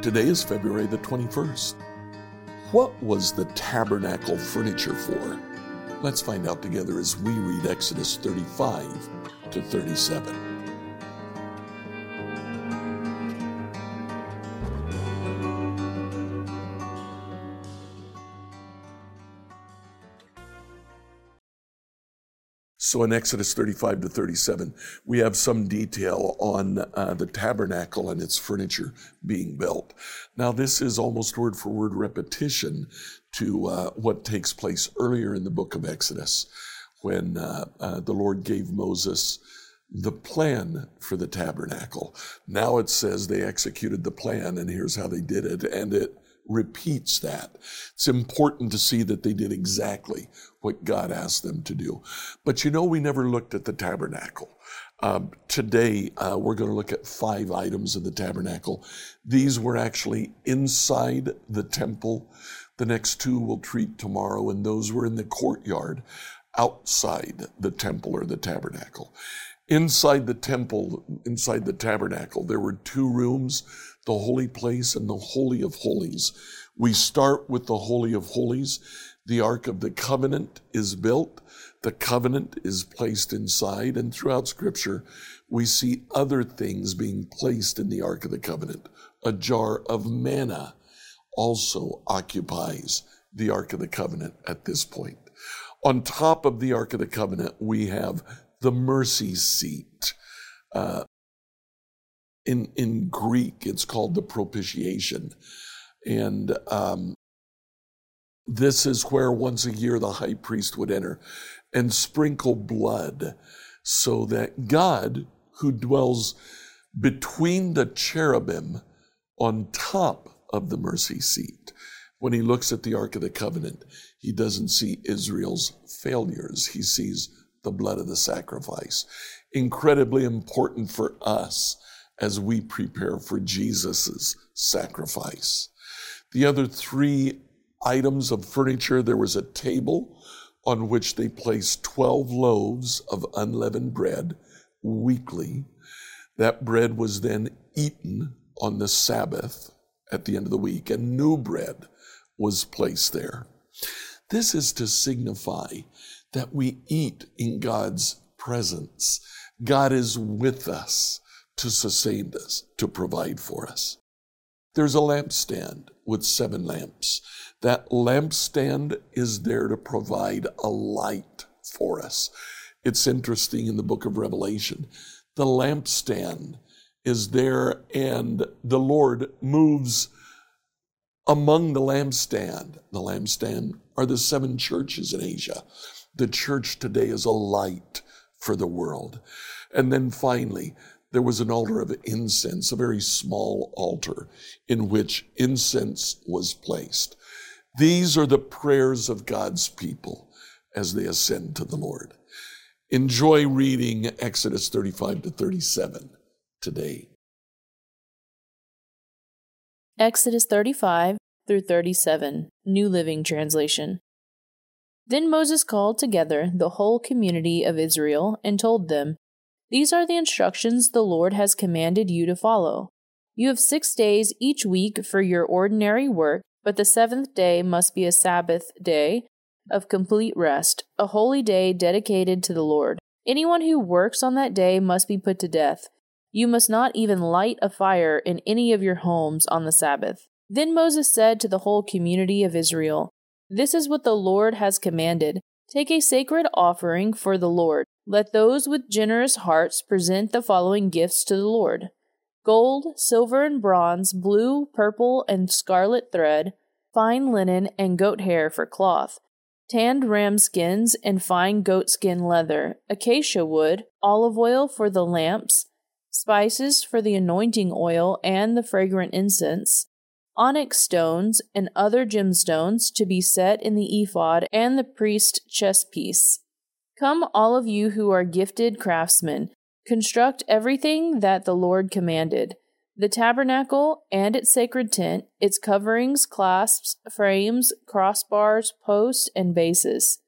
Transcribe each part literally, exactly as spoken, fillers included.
Today is February the twenty-first. What was the tabernacle furniture for? Let's find out together as we read Exodus thirty-five to thirty-seven. So in Exodus thirty-five to thirty-seven, we have some detail on uh, the tabernacle and its furniture being built. Now, this is almost word for word repetition to uh, what takes place earlier in the book of Exodus, when uh, uh, the Lord gave Moses the plan for the tabernacle. Now it says they executed the plan, and here's how they did it, and it repeats that. It's important to see that they did exactly what God asked them to do. But you know, we never looked at the tabernacle. Um, today, uh, we're going to look at five items of the tabernacle. These were actually inside the temple. The next two we'll treat tomorrow, and those were in the courtyard outside the temple or the tabernacle. Inside the temple, inside the tabernacle, there were two rooms, the holy place and the holy of holies. We start with the holy of holies. The Ark of the Covenant is built. The covenant is placed inside, and throughout Scripture, we see other things being placed in the Ark of the Covenant. A jar of manna also occupies the Ark of the Covenant at this point. On top of the Ark of the Covenant, we have the mercy seat. Uh, in, in Greek, it's called the propitiation. And um, this is where once a year the high priest would enter and sprinkle blood so that God, who dwells between the cherubim on top of the mercy seat, when he looks at the Ark of the Covenant, he doesn't see Israel's failures. He sees the blood of the sacrifice. Incredibly important for us as we prepare for Jesus's sacrifice. The other three items of furniture, there was a table on which they placed twelve loaves of unleavened bread weekly. That bread was then eaten on the Sabbath at the end of the week, and new bread was placed there. This is to signify that we eat in God's presence. God is with us to sustain us, to provide for us. There's a lampstand with seven lamps. That lampstand is there to provide a light for us. It's interesting in the book of Revelation, the lampstand is there and the Lord moves among the lampstand. The lampstand are the seven churches in Asia. The church today is a light for the world. And then finally, there was an altar of incense, a very small altar in which incense was placed. These are the prayers of God's people as they ascend to the Lord. Enjoy reading Exodus thirty-five to thirty-seven today. Exodus thirty-five through thirty-seven, New Living Translation. Then Moses called together the whole community of Israel and told them, "These are the instructions the Lord has commanded you to follow. You have six days each week for your ordinary work, but the seventh day must be a Sabbath day of complete rest, a holy day dedicated to the Lord. Anyone who works on that day must be put to death. You must not even light a fire in any of your homes on the Sabbath." Then Moses said to the whole community of Israel, "This is what the Lord has commanded. Take a sacred offering for the Lord. Let those with generous hearts present the following gifts to the Lord: gold, silver, and bronze, blue, purple, and scarlet thread, fine linen and goat hair for cloth, tanned ram skins and fine goatskin leather, acacia wood, olive oil for the lamps, spices for the anointing oil and the fragrant incense, onyx stones and other gemstones to be set in the ephod and the priest's chest piece. Come, all of you who are gifted craftsmen, construct everything that the Lord commanded: the tabernacle and its sacred tent, its coverings, clasps, frames, crossbars, posts, and bases.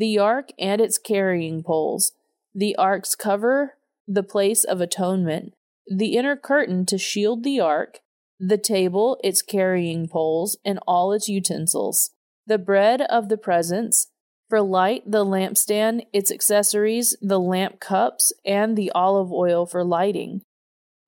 the ark and its carrying poles, the ark's cover, the place of atonement, the inner curtain to shield the ark, the table, its carrying poles, and all its utensils, the bread of the presence, for light, the lampstand, its accessories, the lamp cups, and the olive oil for lighting,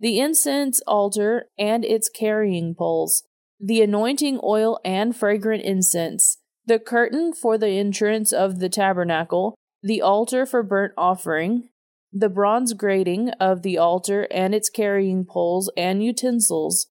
the incense altar and its carrying poles, the anointing oil and fragrant incense, the curtain for the entrance of the tabernacle, the altar for burnt offering, the bronze grating of the altar and its carrying poles and utensils,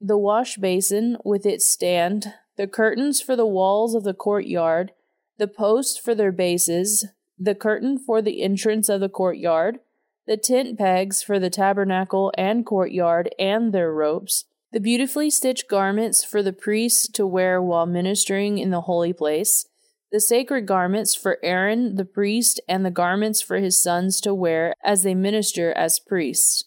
the wash basin with its stand, the curtains for the walls of the courtyard, the posts for their bases, the curtain for the entrance of the courtyard, the tent pegs for the tabernacle and courtyard and their ropes, the beautifully stitched garments for the priests to wear while ministering in the holy place, the sacred garments for Aaron the priest and the garments for his sons to wear as they minister as priests.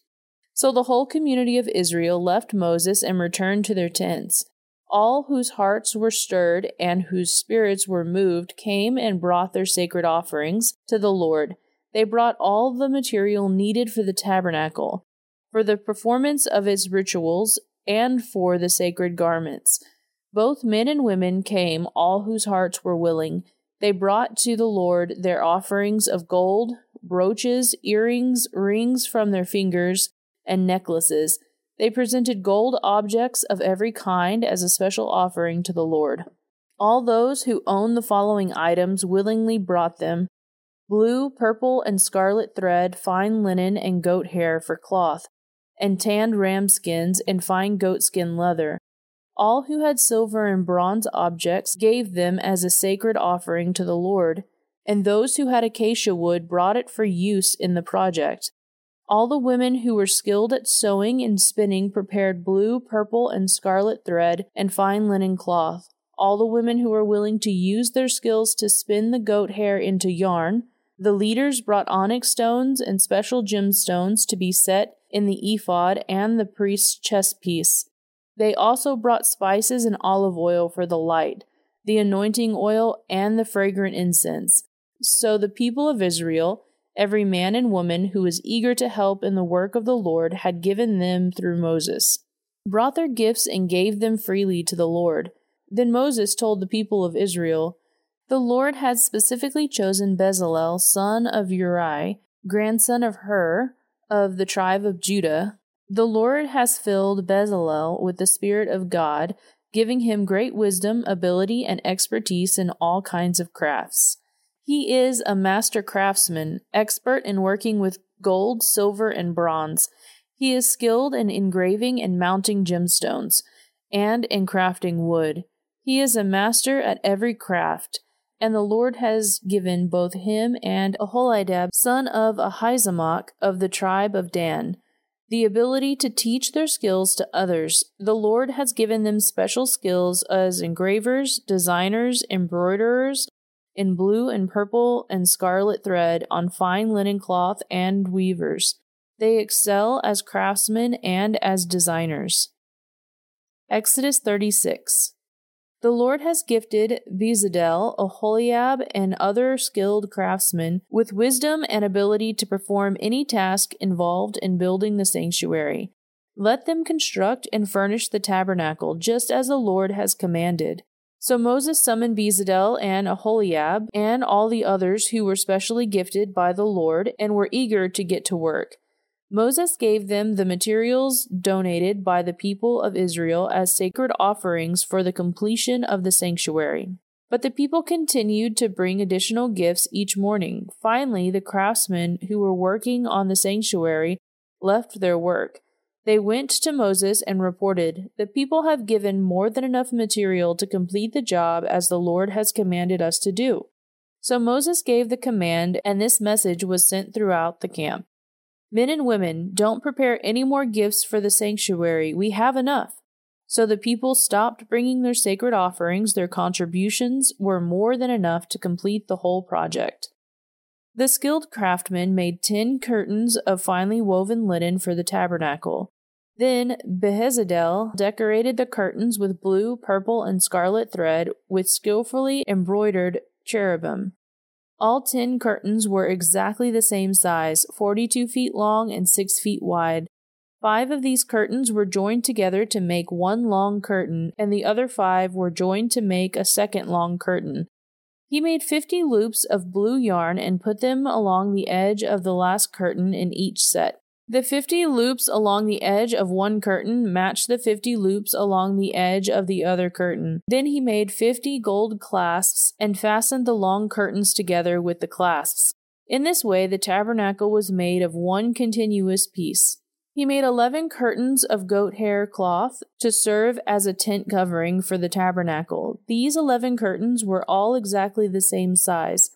So the whole community of Israel left Moses and returned to their tents. All whose hearts were stirred and whose spirits were moved came and brought their sacred offerings to the Lord. They brought all the material needed for the tabernacle, for the performance of its rituals, and for the sacred garments. Both men and women came, all whose hearts were willing. They brought to the Lord their offerings of gold, brooches, earrings, rings from their fingers, and necklaces. They presented gold objects of every kind as a special offering to the Lord. All those who owned the following items willingly brought them: blue, purple, and scarlet thread, fine linen, and goat hair for cloth, and tanned ram skins and fine goatskin leather. All who had silver and bronze objects gave them as a sacred offering to the Lord, and those who had acacia wood brought it for use in the project. All the women who were skilled at sewing and spinning prepared blue, purple, and scarlet thread and fine linen cloth. All the women who were willing to use their skills to spin the goat hair into yarn. The leaders brought onyx stones and special gemstones to be set in the ephod and the priest's chest piece. They also brought spices and olive oil for the light, the anointing oil, and the fragrant incense. So the people of Israel, every man and woman who was eager to help in the work of the Lord had given them through Moses, brought their gifts and gave them freely to the Lord. Then Moses told the people of Israel, "The Lord had specifically chosen Bezalel, son of Uri, grandson of Hur, of the tribe of Judah. The Lord has filled Bezalel with the Spirit of God, giving him great wisdom, ability, and expertise in all kinds of crafts. He is a master craftsman, expert in working with gold, silver, and bronze. He is skilled in engraving and mounting gemstones, and in crafting wood. He is a master at every craft, and the Lord has given both him and Oholiab, son of Ahizamak, of the tribe of Dan, the ability to teach their skills to others. The Lord has given them special skills as engravers, designers, embroiderers, in blue and purple and scarlet thread on fine linen cloth and weavers. They excel as craftsmen and as designers." Exodus thirty-six. The Lord has gifted Bezalel, Oholiab, and other skilled craftsmen with wisdom and ability to perform any task involved in building the sanctuary. Let them construct and furnish the tabernacle just as the Lord has commanded. So Moses summoned Bezalel and Oholiab and all the others who were specially gifted by the Lord and were eager to get to work. Moses gave them the materials donated by the people of Israel as sacred offerings for the completion of the sanctuary. But the people continued to bring additional gifts each morning. Finally, the craftsmen who were working on the sanctuary left their work. They went to Moses and reported, "The people have given more than enough material to complete the job as the Lord has commanded us to do." So Moses gave the command, and this message was sent throughout the camp. "Men and women, don't prepare any more gifts for the sanctuary. We have enough." So the people stopped bringing their sacred offerings. Their contributions were more than enough to complete the whole project. The skilled craftsmen made ten curtains of finely woven linen for the tabernacle. Then Bezalel decorated the curtains with blue, purple, and scarlet thread with skillfully embroidered cherubim. All ten curtains were exactly the same size, forty-two feet long and six feet wide. Five of these curtains were joined together to make one long curtain, and the other five were joined to make a second long curtain. He made fifty loops of blue yarn and put them along the edge of the last curtain in each set. The fifty loops along the edge of one curtain matched the fifty loops along the edge of the other curtain. Then he made fifty gold clasps and fastened the long curtains together with the clasps. In this way, the tabernacle was made of one continuous piece. He made eleven curtains of goat hair cloth to serve as a tent covering for the tabernacle. These eleven curtains were all exactly the same size,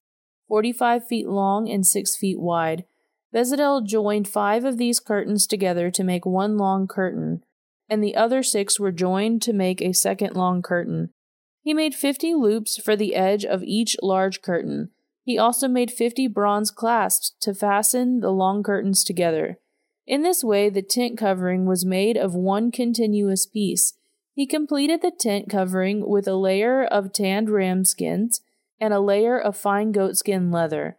forty-five feet long and six feet wide. Bezalel joined five of these curtains together to make one long curtain, and the other six were joined to make a second long curtain. He made fifty loops for the edge of each large curtain. He also made fifty bronze clasps to fasten the long curtains together. In this way, the tent covering was made of one continuous piece. He completed the tent covering with a layer of tanned ram skins and a layer of fine goatskin leather.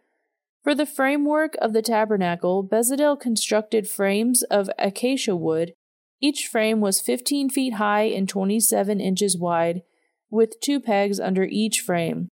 For the framework of the tabernacle, Bezalel constructed frames of acacia wood. Each frame was fifteen feet high and twenty-seven inches wide, with two pegs under each frame.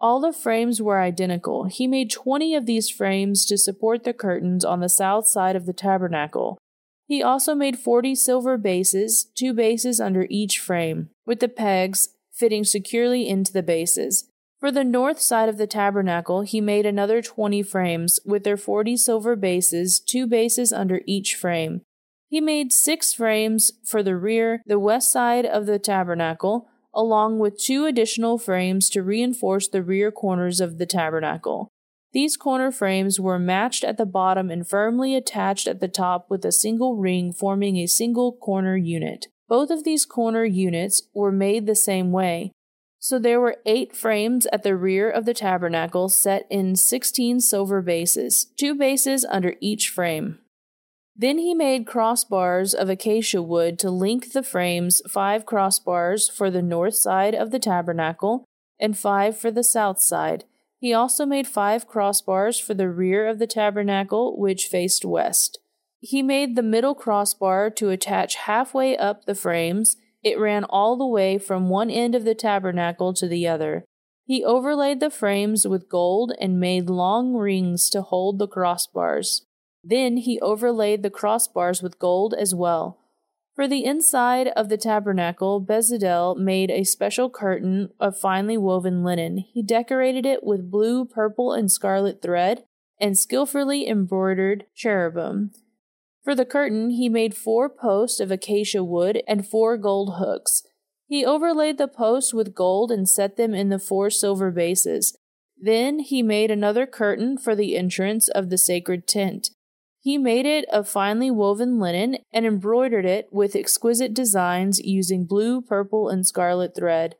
All the frames were identical. He made twenty of these frames to support the curtains on the south side of the tabernacle. He also made forty silver bases, two bases under each frame, with the pegs fitting securely into the bases. For the north side of the tabernacle, he made another twenty frames, with their forty silver bases, two bases under each frame. He made six frames for the rear, the west side of the tabernacle, along with two additional frames to reinforce the rear corners of the tabernacle. These corner frames were matched at the bottom and firmly attached at the top with a single ring forming a single corner unit. Both of these corner units were made the same way. So there were eight frames at the rear of the tabernacle set in sixteen silver bases, two bases under each frame. Then he made crossbars of acacia wood to link the frames, five crossbars for the north side of the tabernacle and five for the south side. He also made five crossbars for the rear of the tabernacle, which faced west. He made the middle crossbar to attach halfway up the frames. It ran all the way from one end of the tabernacle to the other. He overlaid the frames with gold and made long rings to hold the crossbars. Then he overlaid the crossbars with gold as well. For the inside of the tabernacle, Bezalel made a special curtain of finely woven linen. He decorated it with blue, purple, and scarlet thread and skillfully embroidered cherubim. For the curtain, he made four posts of acacia wood and four gold hooks. He overlaid the posts with gold and set them in the four silver bases. Then he made another curtain for the entrance of the sacred tent. He made it of finely woven linen and embroidered it with exquisite designs using blue, purple, and scarlet thread.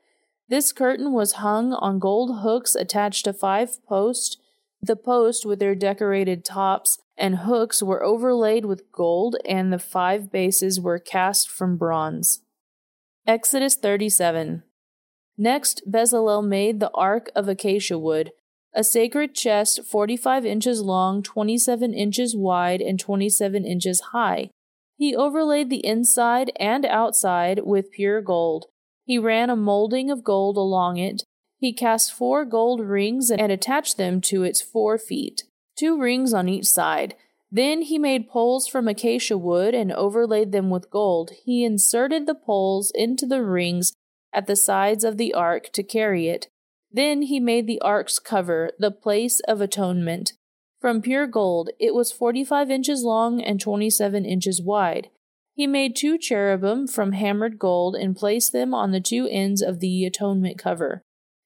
This curtain was hung on gold hooks attached to five posts. The posts with their decorated tops and hooks were overlaid with gold, and the five bases were cast from bronze. Exodus thirty-seven. Next, Bezalel made the ark of acacia wood, a sacred chest forty-five inches long, twenty-seven inches wide, and twenty-seven inches high. He overlaid the inside and outside with pure gold. He ran a molding of gold along it. He cast four gold rings and attached them to its four feet, two rings on each side. Then he made poles from acacia wood and overlaid them with gold. He inserted the poles into the rings at the sides of the ark to carry it. Then he made the ark's cover, the place of atonement, from pure gold. It was forty-five inches long and twenty-seven inches wide. He made two cherubim from hammered gold and placed them on the two ends of the atonement cover.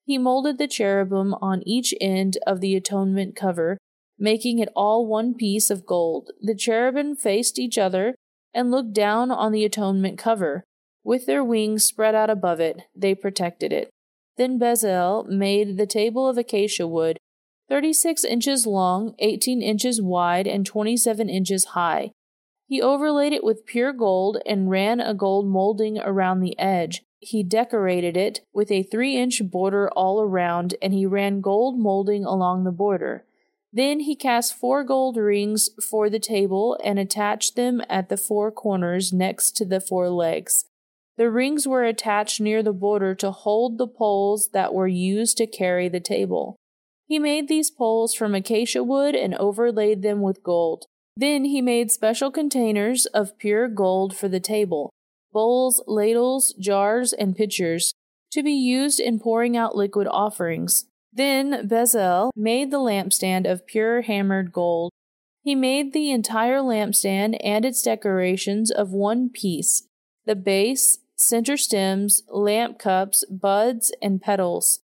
He molded the cherubim on each end of the atonement cover, making it all one piece of gold. The cherubim faced each other and looked down on the atonement cover. With their wings spread out above it, they protected it. Then Bezalel made the table of acacia wood, thirty-six inches long, eighteen inches wide, and twenty-seven inches high. He overlaid it with pure gold and ran a gold molding around the edge. He decorated it with a three-inch border all around, and he ran gold molding along the border. Then he cast four gold rings for the table and attached them at the four corners next to the four legs. The rings were attached near the border to hold the poles that were used to carry the table. He made these poles from acacia wood and overlaid them with gold. Then he made special containers of pure gold for the table, bowls, ladles, jars, and pitchers, to be used in pouring out liquid offerings. Then Bezalel made the lampstand of pure hammered gold. He made the entire lampstand and its decorations of one piece, the base, center stems, lamp cups, buds, and petals.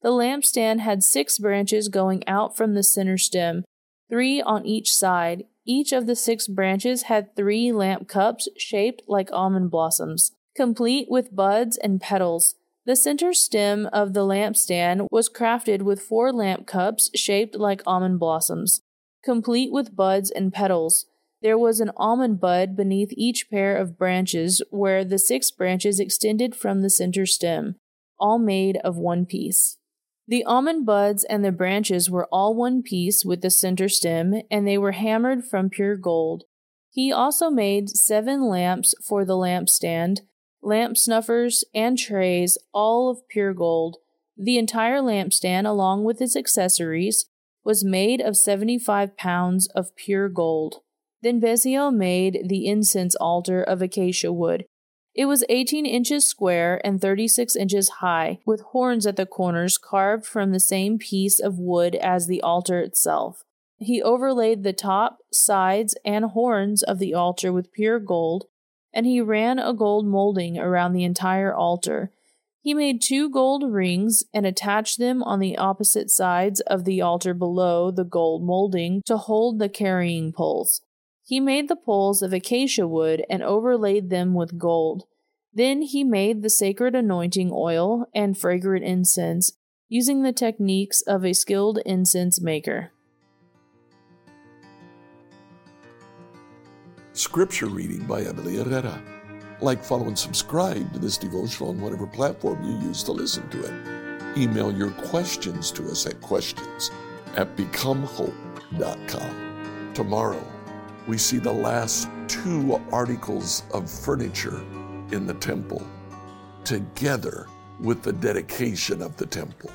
The lampstand had six branches going out from the center stem, three on each side. Each of the six branches had three lamp cups shaped like almond blossoms, complete with buds and petals. The center stem of the lampstand was crafted with four lamp cups shaped like almond blossoms, complete with buds and petals. There was an almond bud beneath each pair of branches where the six branches extended from the center stem, all made of one piece. The almond buds and the branches were all one piece with the center stem, and they were hammered from pure gold. He also made seven lamps for the lampstand, lamp snuffers, and trays, all of pure gold. The entire lampstand, along with its accessories, was made of seventy-five pounds of pure gold. Then Bezalel made the incense altar of acacia wood. It was eighteen inches square and thirty-six inches high, with horns at the corners carved from the same piece of wood as the altar itself. He overlaid the top, sides, and horns of the altar with pure gold, and he ran a gold molding around the entire altar. He made two gold rings and attached them on the opposite sides of the altar below the gold molding to hold the carrying poles. He made the poles of acacia wood and overlaid them with gold. Then he made the sacred anointing oil and fragrant incense, using the techniques of a skilled incense maker. Scripture reading by Emily Herrera. Like, follow, and subscribe to this devotional on whatever platform you use to listen to it. Email your questions to us at questions at become hope dot com. Tomorrow, we see the last two articles of furniture in the temple, together with the dedication of the temple.